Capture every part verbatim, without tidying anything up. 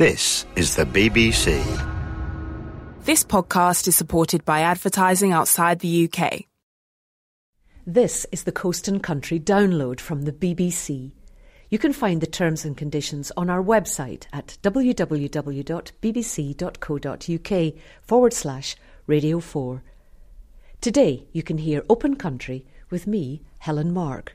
This is the B B C. This podcast is supported by advertising outside the U K. This is the Coast and Country download from the B B C. You can find the terms and conditions on our website at w w w dot b b c dot co dot u k forward slash Radio four. Today you can hear Open Country with me, Helen Mark.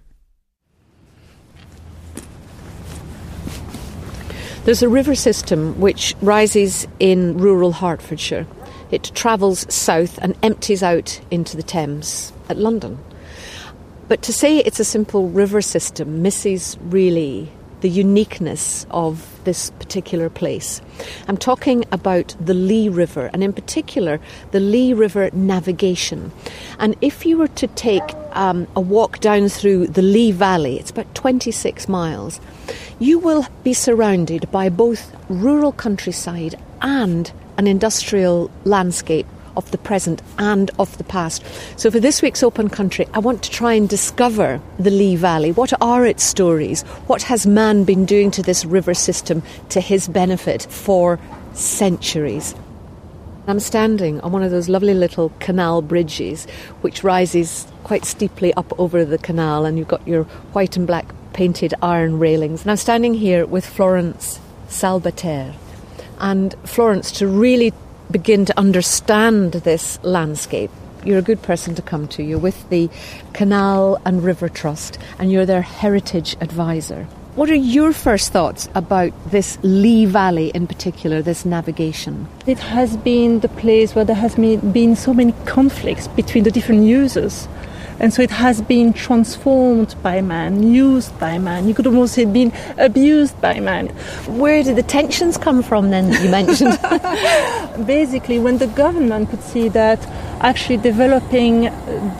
There's a river system which rises in rural Hertfordshire. It travels south and empties out into the Thames at London. But to say it's a simple river system misses really the uniqueness of this particular place. I'm talking about the Lee River, and in particular the Lee River navigation. And if you were to take um, a walk down through the Lee Valley, it's about twenty-six miles, you will be surrounded by both rural countryside and an industrial landscape of the present and of the past. So for this week's Open Country, I want to try and discover the Lee Valley. What are its stories? What has man been doing to this river system to his benefit for centuries? I'm standing on one of those lovely little canal bridges which rises quite steeply up over the canal, and you've got your white and black painted iron railings. And I'm standing here with Florence Salvater. And Florence, to really begin to understand this landscape, you're a good person to come to. You're with the Canal and River Trust and you're their heritage advisor. What are your first thoughts about this Lee Valley in particular, this navigation? It has been the place where there has been so many conflicts between the different users. And so it has been transformed by man, used by man. You could almost say been abused by man. Where did the tensions come from then that you mentioned? Basically, when the government could see that actually developing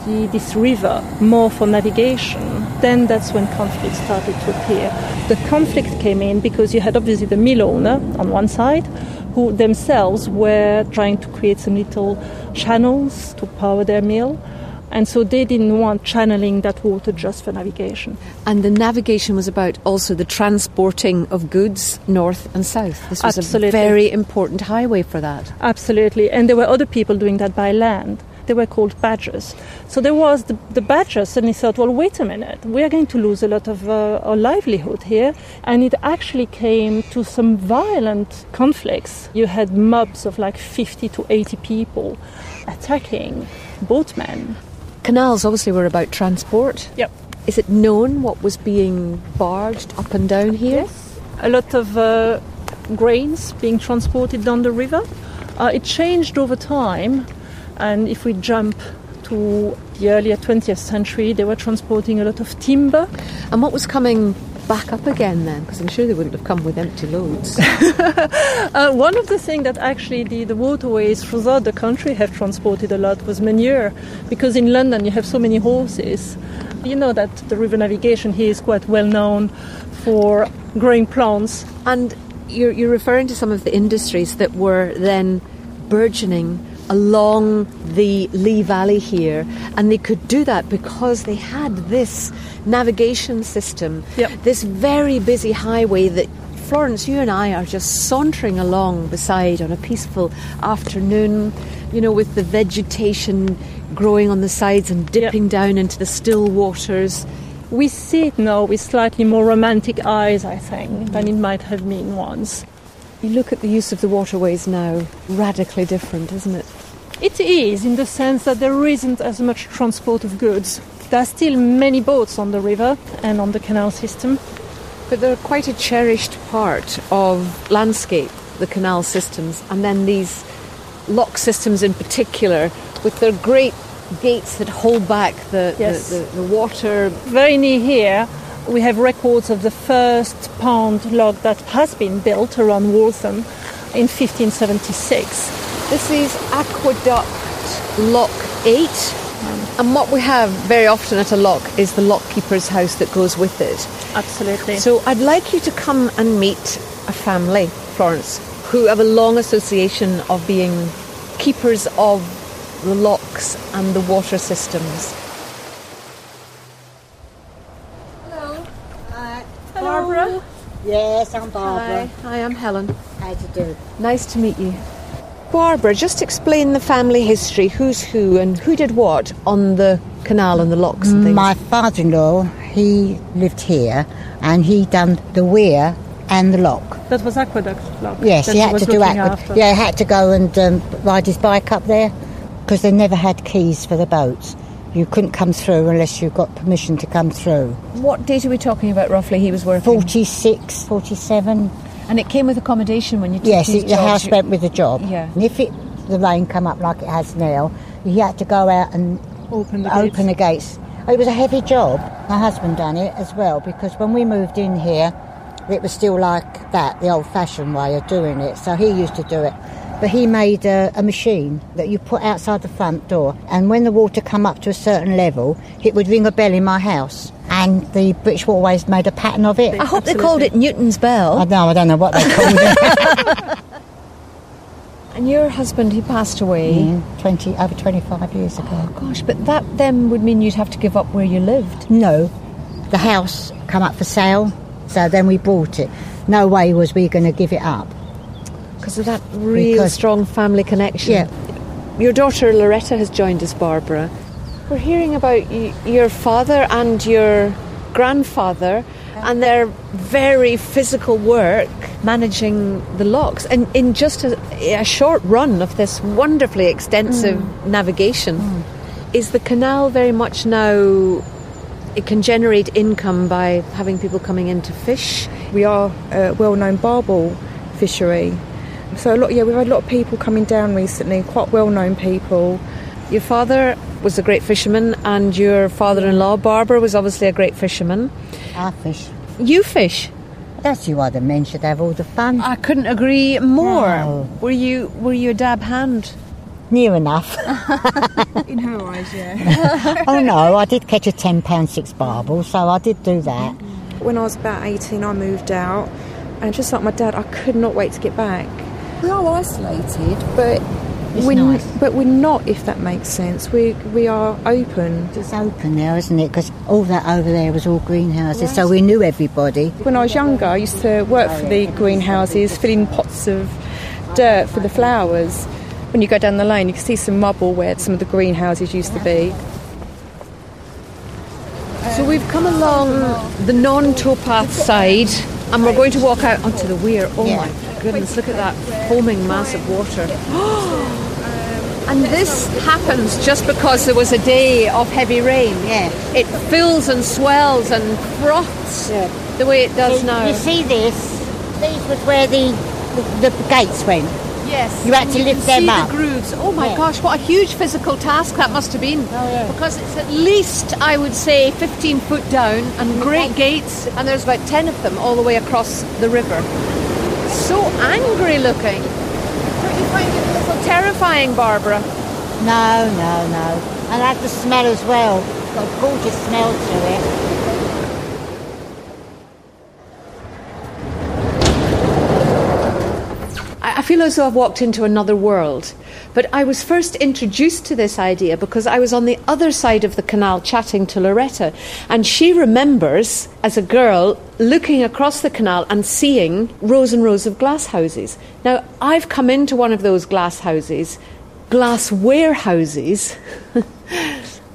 the, this river more for navigation, then that's when conflict started to appear. The conflict came in because you had obviously the mill owner on one side, who themselves were trying to create some little channels to power their mill. And so they didn't want channeling that water just for navigation. And the navigation was about also the transporting of goods north and south. This was Absolutely. a very important highway for that. Absolutely. And there were other people doing that by land. They were called badgers. So there was the, the badgers suddenly thought, well, wait a minute, we are going to lose a lot of uh, our livelihood here. And it actually came to some violent conflicts. You had mobs of like fifty to eighty people attacking boatmen. Canals obviously were about transport. Yep. Is it known what was being barged up and down here? Yes. A lot of uh, grains being transported down the river. Uh, it changed over time, and if we jump to the earlier twentieth century, they were transporting a lot of timber. And what was coming back up again then? Because I'm sure they wouldn't have come with empty loads. uh, one of the things that actually the, the waterways throughout the country have transported a lot was manure, because in London you have so many horses. You know that the river navigation here is quite well known for growing plants. And you're, you're referring to some of the industries that were then burgeoning along the Lee Valley here, and they could do that because they had this navigation system, yep. This very busy highway that, Florence, you and I are just sauntering along beside on a peaceful afternoon, you know, with the vegetation growing on the sides and dipping yep. down into the still waters. We see it now with slightly more romantic eyes, I think, mm. than it might have been once. You look at the use of the waterways now, radically different, isn't it? It is, in the sense that there isn't as much transport of goods. There are still many boats on the river and on the canal system. But they're quite a cherished part of landscape, the canal systems, and then these lock systems in particular, with their great gates that hold back the, yes. the, the, the water. Very near here, we have records of the first pond lock that has been built around Waltham in fifteen seventy-six. This is Aqueduct Lock eight. And what we have very often at a lock is the lockkeeper's house that goes with it. Absolutely. So I'd like you to come and meet a family, Florence, who have a long association of being keepers of the locks and the water systems. Yes, I'm Barbara. Hi, Hi I'm Helen. How do you do? Nice to meet you. Barbara, just explain the family history, who's who and who did what on the canal and the locks and things. My father-in-law, he lived here and he done the weir and the lock. That was aqueduct lock? Yes, he had to do aqueduct. Yeah, he had to go and um, ride his bike up there because they never had keys for the boats. You couldn't come through unless you got permission to come through. What date are we talking about roughly he was working? forty-six, forty-seven. And it came with accommodation when you did yes, it, the house you... went with the job. Yeah. And if it, the rain come up like it has now, you had to go out and open the open gates. the gates. It was a heavy job. My husband done it as well because when we moved in here, it was still like that, the old-fashioned way of doing it. So he used to do it. But he made a, a machine that you put outside the front door, and when the water come up to a certain level, it would ring a bell in my house. And the British Waterways made a pattern of it. I hope Absolutely. They called it Newton's Bell. I know, I don't know what they called it. And your husband, he passed away... Mm, twenty over twenty-five years ago. Oh, gosh, but that then would mean you'd have to give up where you lived. No. The house come up for sale, so then we bought it. No way was we going to give it up. Because of that real because, strong family connection. Yeah. Your daughter, Loretta, has joined us, Barbara. We're hearing about y- your father and your grandfather and their very physical work managing the locks and in just a, a short run of this wonderfully extensive mm. navigation. Mm. Is the canal very much now... It can generate income by having people coming in to fish? We are a well-known barbel fishery. So a lot, yeah, we've had a lot of people coming down recently, quite well-known people. Your father was a great fisherman, and your father-in-law, Barbara, was obviously a great fisherman. I fish. You fish? That's you other men should have all the fun. I couldn't agree more. No. Were you were you a dab hand? Near enough. In her eyes, yeah. Oh no, I did catch a ten pound six barbel, so I did do that. When I was about eighteen, I moved out, and just like my dad, I could not wait to get back. We are isolated, but it's we're nice. n- but we're not, if that makes sense. We we are open. It's open now, isn't it? Because all that over there was all greenhouses, right. So we knew everybody. When I was younger, I used to work for the greenhouses, fill in pots of dirt for the flowers. When you go down the lane, you can see some rubble where some of the greenhouses used to be. So we've come along the non-towpath side, and we're going to walk out onto the weir. Oh yeah. My goodness, look at that foaming mass of water. And this happens just because there was a day of heavy rain. Yeah. It fills and swells and froths yeah. the way it does so now. You see this? These was where the, the, the gates went. Yes. You had to lift them up. You can see the grooves. Oh my yeah. gosh, what a huge physical task that must have been. Oh, yeah. Because it's at least, I would say, fifteen foot down and great mm-hmm. gates. And there's about ten of them all the way across the river. So angry looking. Don't you find it so terrifying, Barbara? No, no, no. And I like the smell as well. It's got a gorgeous smell to it. I feel as though I've walked into another world. But I was first introduced to this idea because I was on the other side of the canal chatting to Loretta. And she remembers, as a girl, looking across the canal and seeing rows and rows of glass houses. Now, I've come into one of those glass houses, glass warehouses.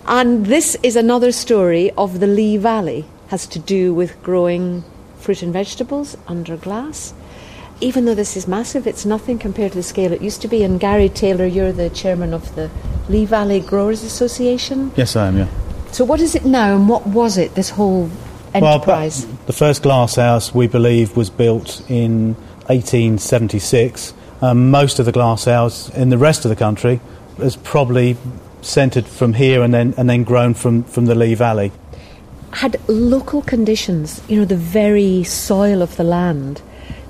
And this is another story of the Lee Valley. Has to do with growing fruit and vegetables under glass. Even though this is massive, it's nothing compared to the scale it used to be. And Gary Taylor, you're the chairman of the Lee Valley Growers Association? Yes, I am, yeah. So what is it now and what was it, this whole enterprise? Well, the first glasshouse, we believe, was built in eighteen seventy-six. Um, most of the glasshouse in the rest of the country is probably centred from here and then and then grown from, from the Lee Valley. Had local conditions, you know, the very soil of the land...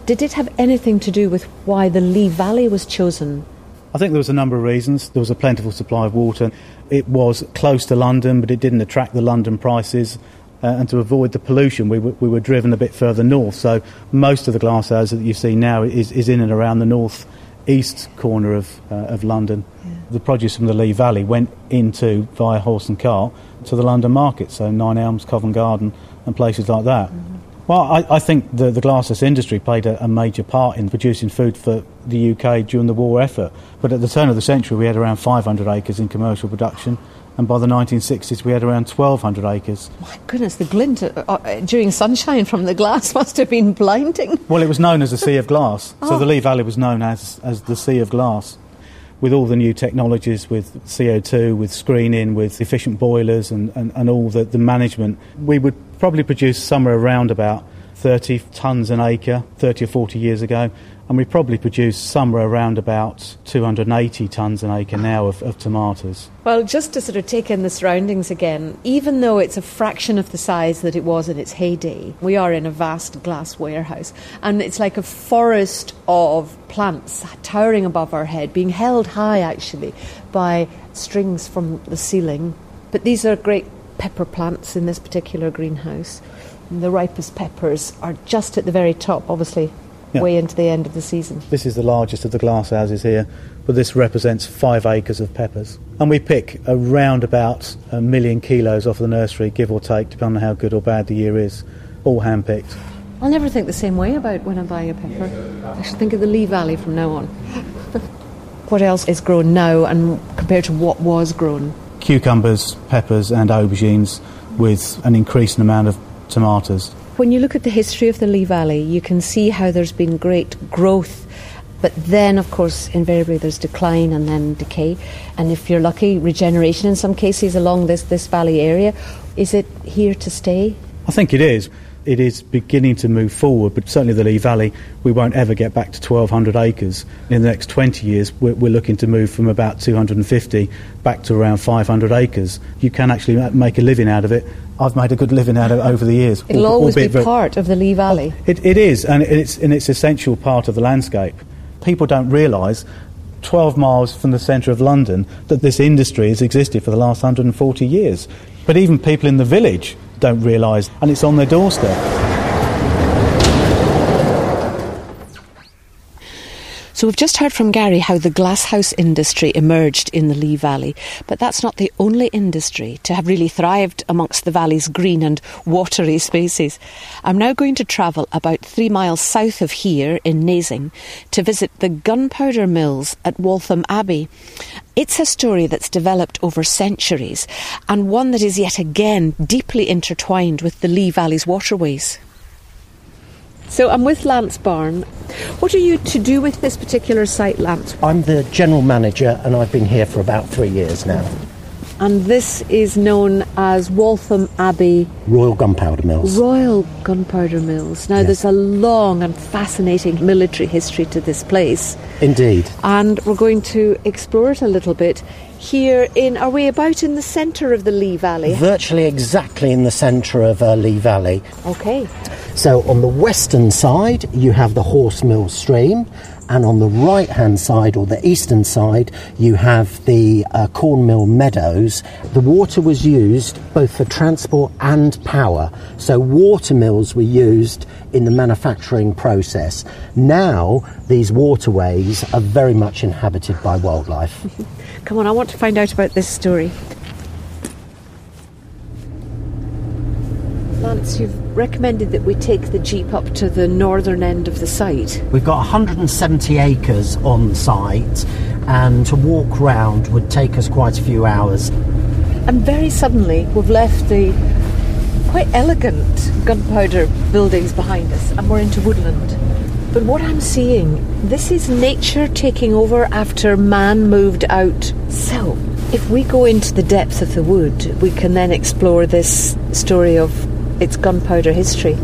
Did it have anything to do with why the Lee Valley was chosen? I think there was a number of reasons. There was a plentiful supply of water. It was close to London, but it didn't attract the London prices. Uh, and to avoid the pollution, we, w- we were driven a bit further north. So most of the glasshouses that you see now is, is in and around the north-east corner of, uh, of London. Yeah. The produce from the Lee Valley went into, via horse and cart, to the London market. So Nine Elms, Covent Garden and places like that. Mm-hmm. Well, I, I think the, the glasses industry played a, a major part in producing food for the U K during the war effort. But at the turn of the century, we had around five hundred acres in commercial production, and by the nineteen sixties, we had around twelve hundred acres. My goodness, the glint uh, during sunshine from the glass must have been blinding. Well, it was known as the Sea of Glass, oh. so the Lee Valley was known as, as the Sea of Glass. With all the new technologies, with C O two, with screening, with efficient boilers and, and, and all the, the management, we would probably produce somewhere around about thirty tonnes an acre thirty or forty years ago, and we probably produce somewhere around about two hundred eighty tonnes an acre now of, of tomatoes. Well, just to sort of take in the surroundings again, even though it's a fraction of the size that it was in its heyday, we are in a vast glass warehouse, and it's like a forest of plants towering above our head, being held high actually by strings from the ceiling. But these are great pepper plants in this particular greenhouse. The ripest peppers are just at the very top, obviously, yeah. way into the end of the season. This is the largest of the glass houses here, but this represents five acres of peppers. And we pick around about a million kilos off the nursery, give or take, depending on how good or bad the year is, all hand-picked. I'll never think the same way about when I'm buying a pepper. I should think of the Lee Valley from now on. What else is grown now and compared to what was grown? Cucumbers, peppers and aubergines, with an increasing amount of tomatoes. When you look at the history of the Lee Valley, you can see how there's been great growth, but then of course invariably there's decline and then decay, and if you're lucky, regeneration in some cases along this, this valley area. Is it here to stay? I think it is. It is beginning to move forward, but certainly the Lee Valley, we won't ever get back to twelve hundred acres. In the next twenty years, we're, we're looking to move from about two hundred fifty back to around five hundred acres. You can actually make a living out of it. I've made a good living out of it over the years. It'll al- always be very, part of the Lee Valley. It, it is, and it's an it's essential part of the landscape. People don't realise, twelve miles from the centre of London, that this industry has existed for the last one hundred forty years. But even people in the village don't realise, and it's on their doorstep. So we've just heard from Gary how the glasshouse industry emerged in the Lee Valley, but that's not the only industry to have really thrived amongst the valley's green and watery spaces. I'm now going to travel about three miles south of here in Nazing to visit the gunpowder mills at Waltham Abbey. It's a story that's developed over centuries and one that is yet again deeply intertwined with the Lee Valley's waterways. So I'm with Lance Barn. What are you to do with this particular site, Lance? I'm the general manager and I've been here for about three years now. And this is known as Waltham Abbey... Royal Gunpowder Mills. Royal Gunpowder Mills. Now, yes. There's a long and fascinating military history to this place. Indeed. And we're going to explore it a little bit. Here in, are we about in the centre of the Lee Valley? Virtually exactly in the centre of uh, Lee Valley. Okay. So on the western side you have the Horse Mill Stream, and on the right hand side or the eastern side you have the uh, Cornmill Meadows. The water was used both for transport and power, so water mills were used in the manufacturing process. Now these waterways are very much inhabited by wildlife. Come on, I want to find out about this story. Lance, you've recommended that we take the jeep up to the northern end of the site. We've got one hundred seventy acres on site, and to walk round would take us quite a few hours. And very suddenly we've left the quite elegant gunpowder buildings behind us and we're into woodland. But what I'm seeing, this is nature taking over after man moved out. So, if we go into the depth of the wood, we can then explore this story of its gunpowder history.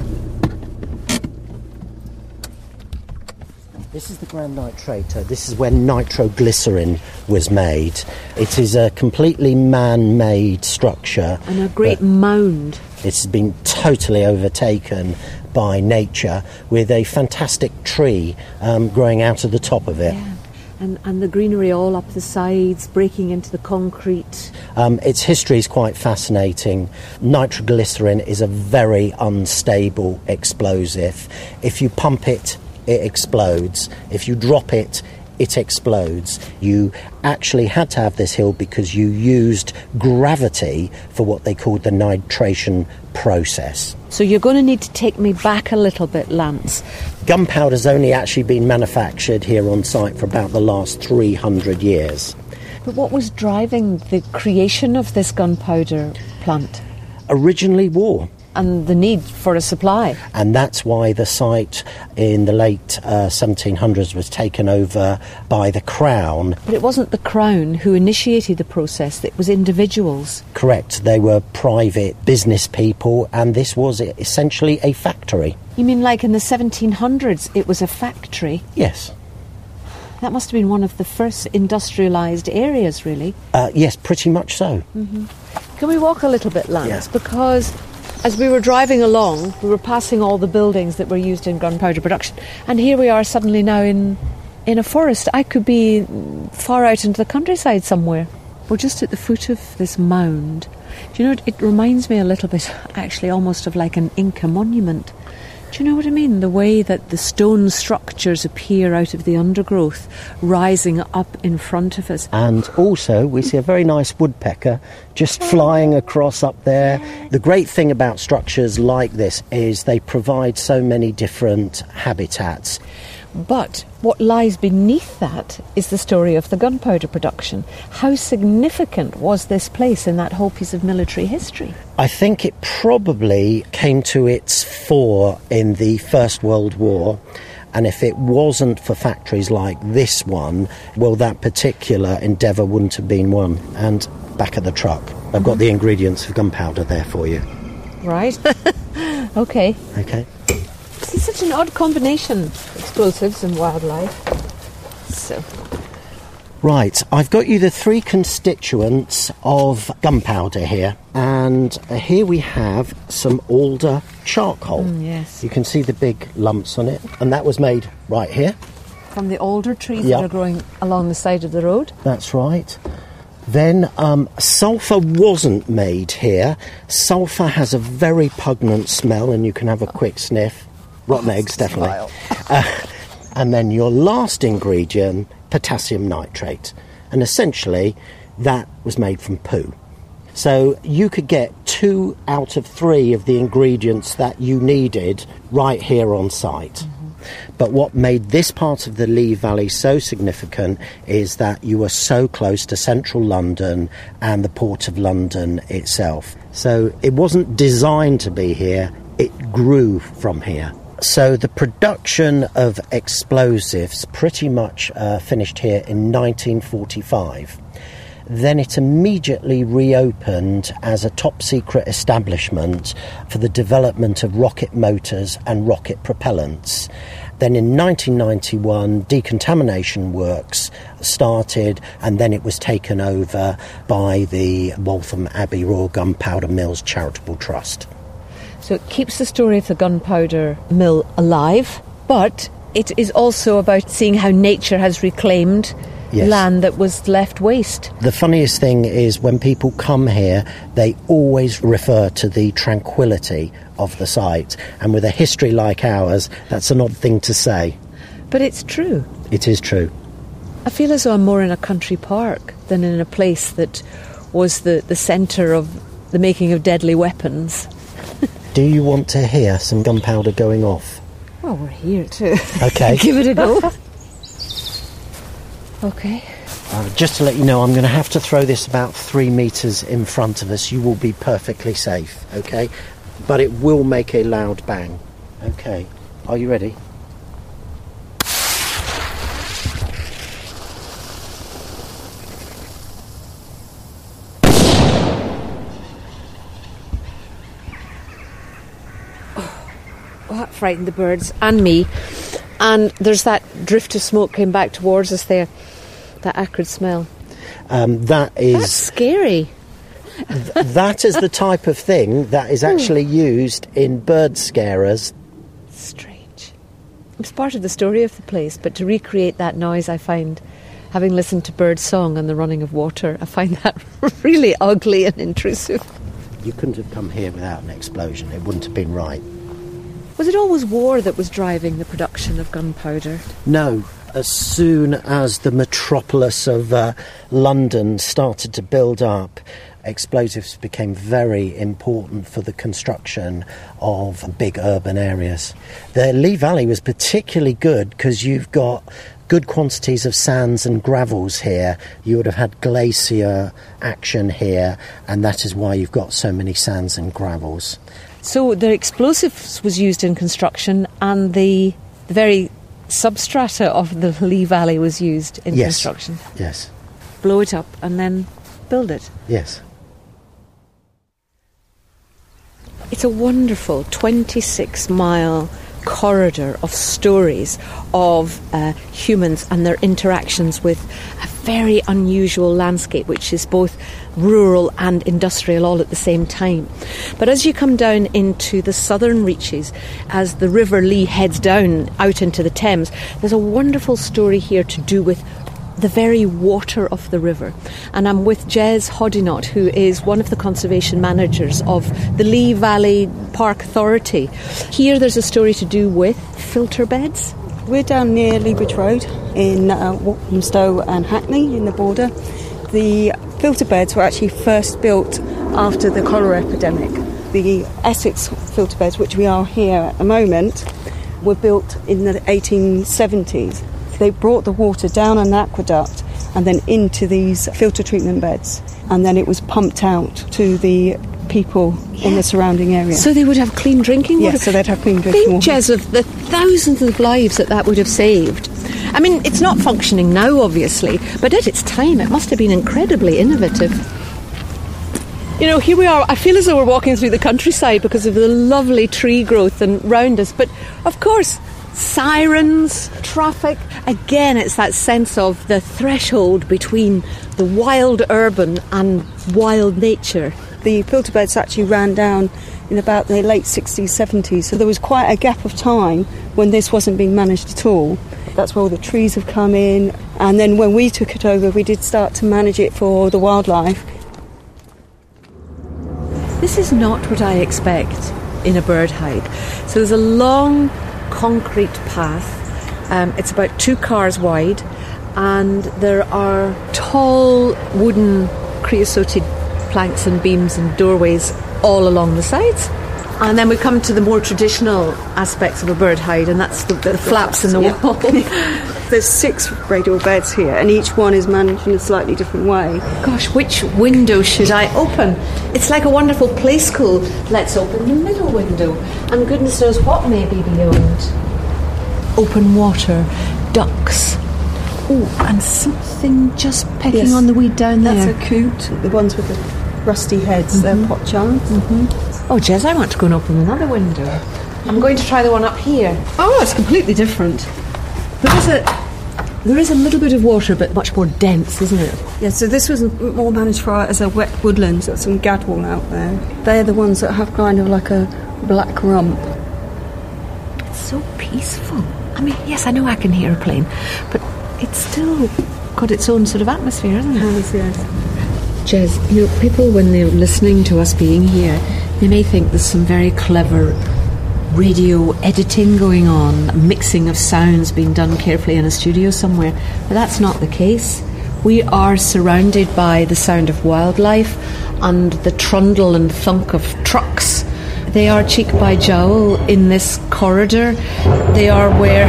This is the Grand Nitrator. This is where nitroglycerin was made. It is a completely man-made structure. And a great mound. It's been totally overtaken by nature, with a fantastic tree um, growing out of the top of it. Yeah. And, and the greenery all up the sides, breaking into the concrete. Um, its history is quite fascinating. Nitroglycerin is a very unstable explosive. If you pump it, it explodes. If you drop it, it explodes. You actually had to have this hill because you used gravity for what they called the nitration process. So you're going to need to take me back a little bit, Lance. Gunpowder's only actually been manufactured here on site for about the last three hundred years. But what was driving the creation of this gunpowder plant? Originally war. And the need for a supply. And that's why the site in the late uh, seventeen hundreds was taken over by the Crown. But it wasn't the Crown who initiated the process, it was individuals. Correct, they were private business people, and this was essentially a factory. You mean like in the seventeen hundreds it was a factory? Yes. That must have been one of the first industrialised areas, really. Uh, yes, pretty much so. Mm-hmm. Can we walk a little bit, Lance? Yeah. Because as we were driving along, we were passing all the buildings that were used in gunpowder production, and here we are suddenly now in in a forest. I could be far out into the countryside somewhere. We're just at the foot of this mound. Do you know, it reminds me a little bit, actually, almost of like an Inca monument. Do you know what I mean? The way that the stone structures appear out of the undergrowth, rising up in front of us. And also we see a very nice woodpecker just flying across up there. The great thing about structures like this is they provide so many different habitats. But what lies beneath that is the story of the gunpowder production. How significant was this place in that whole piece of military history? I think it probably came to its fore in the First World War. And if it wasn't for factories like this one, well, that particular endeavour wouldn't have been one. And back at the truck, I've mm-hmm. got the ingredients for gunpowder there for you. Right. OK. OK. It's such an odd combination, explosives and wildlife. So, right, I've got you the three constituents of gunpowder here. And here we have some alder charcoal. Mm, yes. You can see the big lumps on it. And that was made right here. From the alder trees yep. that are growing along the side of the road. That's right. Then um, sulphur wasn't made here. Sulphur has a very pungent smell, and you can have a quick sniff. Rotten eggs, definitely. Uh, and then your last ingredient, potassium nitrate. And essentially, that was made from poo. So you could get two out of three of the ingredients that you needed right here on site. Mm-hmm. But what made this part of the Lee Valley so significant is that you were so close to central London and the Port of London itself. So it wasn't designed to be here, it grew from here. So the production of explosives pretty much uh, finished here in nineteen forty-five. Then it immediately reopened as a top-secret establishment for the development of rocket motors and rocket propellants. Then in nineteen ninety-one, decontamination works started, and then it was taken over by the Waltham Abbey Royal Gunpowder Mills Charitable Trust. So it keeps the story of the gunpowder mill alive, but it is also about seeing how nature has reclaimed yes. land that was left waste. The funniest thing is when people come here, they always refer to the tranquility of the site. And with a history like ours, that's an odd thing to say. But it's true. It is true. I feel as though I'm more in a country park than in a place that was the, the centre of the making of deadly weapons. Do you want to hear some gunpowder going off? Well, we're here to okay. give it a go. OK. Uh, just to let you know, I'm going to have to throw this about three metres in front of us. You will be perfectly safe, OK? But it will make a loud bang. OK. Are you ready? Frightened the birds and me, and there's that drift of smoke came back towards us there, that acrid smell. Um, that is... That's scary. th- that is the type of thing that is actually used in bird scarers. Strange. It's part of the story of the place, but to recreate that noise, I find, having listened to bird song and the running of water, I find that really ugly and intrusive. You couldn't have come here without an explosion. It wouldn't have been right. Was it always war that was driving the production of gunpowder? No. as soon as the metropolis of uh, London started to build up, explosives became very important for the construction of big urban areas. The Lee Valley was particularly good because you've got good quantities of sands and gravels here. You would have had glacier action here, and that is why you've got so many sands and gravels. So the explosives was used in construction, and the very substrata of the Lee Valley was used in yes. construction. Yes. Blow it up and then build it. Yes. It's a wonderful twenty-six mile corridor of stories of uh, humans and their interactions with a very unusual landscape, which is both rural and industrial all at the same time. But as you come down into the southern reaches, as the River Lee heads down out into the Thames, there's a wonderful story here to do with the very water of the river. And I'm with Jez Hodinot, who is one of the conservation managers of the Lee Valley Park Authority. Here there's a story to do with filter beds. We're down near Lee Bridge Road in uh, Walthamstow and Hackney in the border. The filter beds were actually first built after the cholera epidemic. The Essex filter beds, which we are here at the moment, were built in the eighteen seventies. They brought the water down an aqueduct and then into these filter treatment beds, and then it was pumped out to the people yeah. in the surrounding area. So they would have clean drinking water? Yes, so they'd have clean drinking water. Think, Jez, of the thousands of lives that that would have saved. I mean, it's not functioning now, obviously, but at its time it must have been incredibly innovative. You know, here we are. I feel as though we're walking through the countryside because of the lovely tree growth and round us, but of course, sirens, traffic. Again, it's that sense of the threshold between the wild urban and wild nature. The filter beds actually ran down in about the late sixties, seventies, so there was quite a gap of time when this wasn't being managed at all. That's where all the trees have come in, and then when we took it over, we did start to manage it for the wildlife. This is not what I expect in a bird hike. So there's a long concrete path. Um, it's about two cars wide, and there are tall wooden creosoted planks and beams and doorways all along the sides. And then we come to the more traditional aspects of a bird hide, and that's the, the flaps in the yeah. wall. There's six radial beds here, and each one is managed in a slightly different way. Gosh, which window should I open? It's like a wonderful play school. Let's open the middle window, and goodness knows what may be beyond. Open water, ducks. Oh, and something just pecking yes. on the weed down there. That's a coot. The ones with the rusty heads, mm-hmm. they're potsherds. Mm-hmm. Oh, Jez, I want to go and open another window. Mm-hmm. I'm going to try the one up here. Oh, it's completely different. There is a there is a little bit of water, but much more dense, isn't it? Yeah, so this was more managed for as a wet woodland. So there's some gadwall out there. They're the ones that have kind of like a black rump. It's so peaceful. I mean, yes, I know I can hear a plane, but it's still got its own sort of atmosphere, hasn't it? Yes, yes. Jez, you know, people, when they're listening to us being here, they may think there's some very clever radio editing going on, a mixing of sounds being done carefully in a studio somewhere, but that's not the case. We are surrounded by the sound of wildlife and the trundle and thunk of trucks. They are cheek by jowl in this corridor. They are where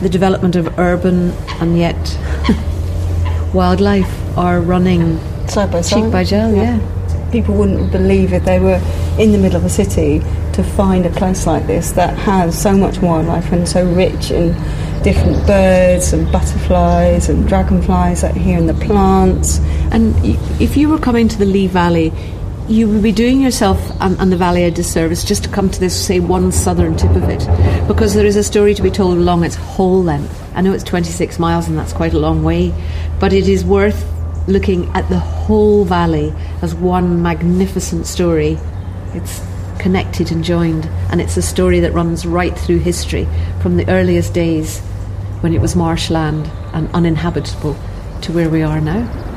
the development of urban and yet wildlife are running side by side. Cheek by jowl, yeah. yeah. People wouldn't believe if they were in the middle of a city to find a place like this that has so much wildlife and so rich in different birds and butterflies and dragonflies out here and the plants. And if you were coming to the Lee Valley, you would be doing yourself and, and the valley a disservice just to come to this, say, one southern tip of it, because there is a story to be told along its whole length. I know it's twenty-six miles and that's quite a long way, but it is worth looking at the whole valley as one magnificent story. It's connected and joined, and it's a story that runs right through history from the earliest days when it was marshland and uninhabitable to where we are now.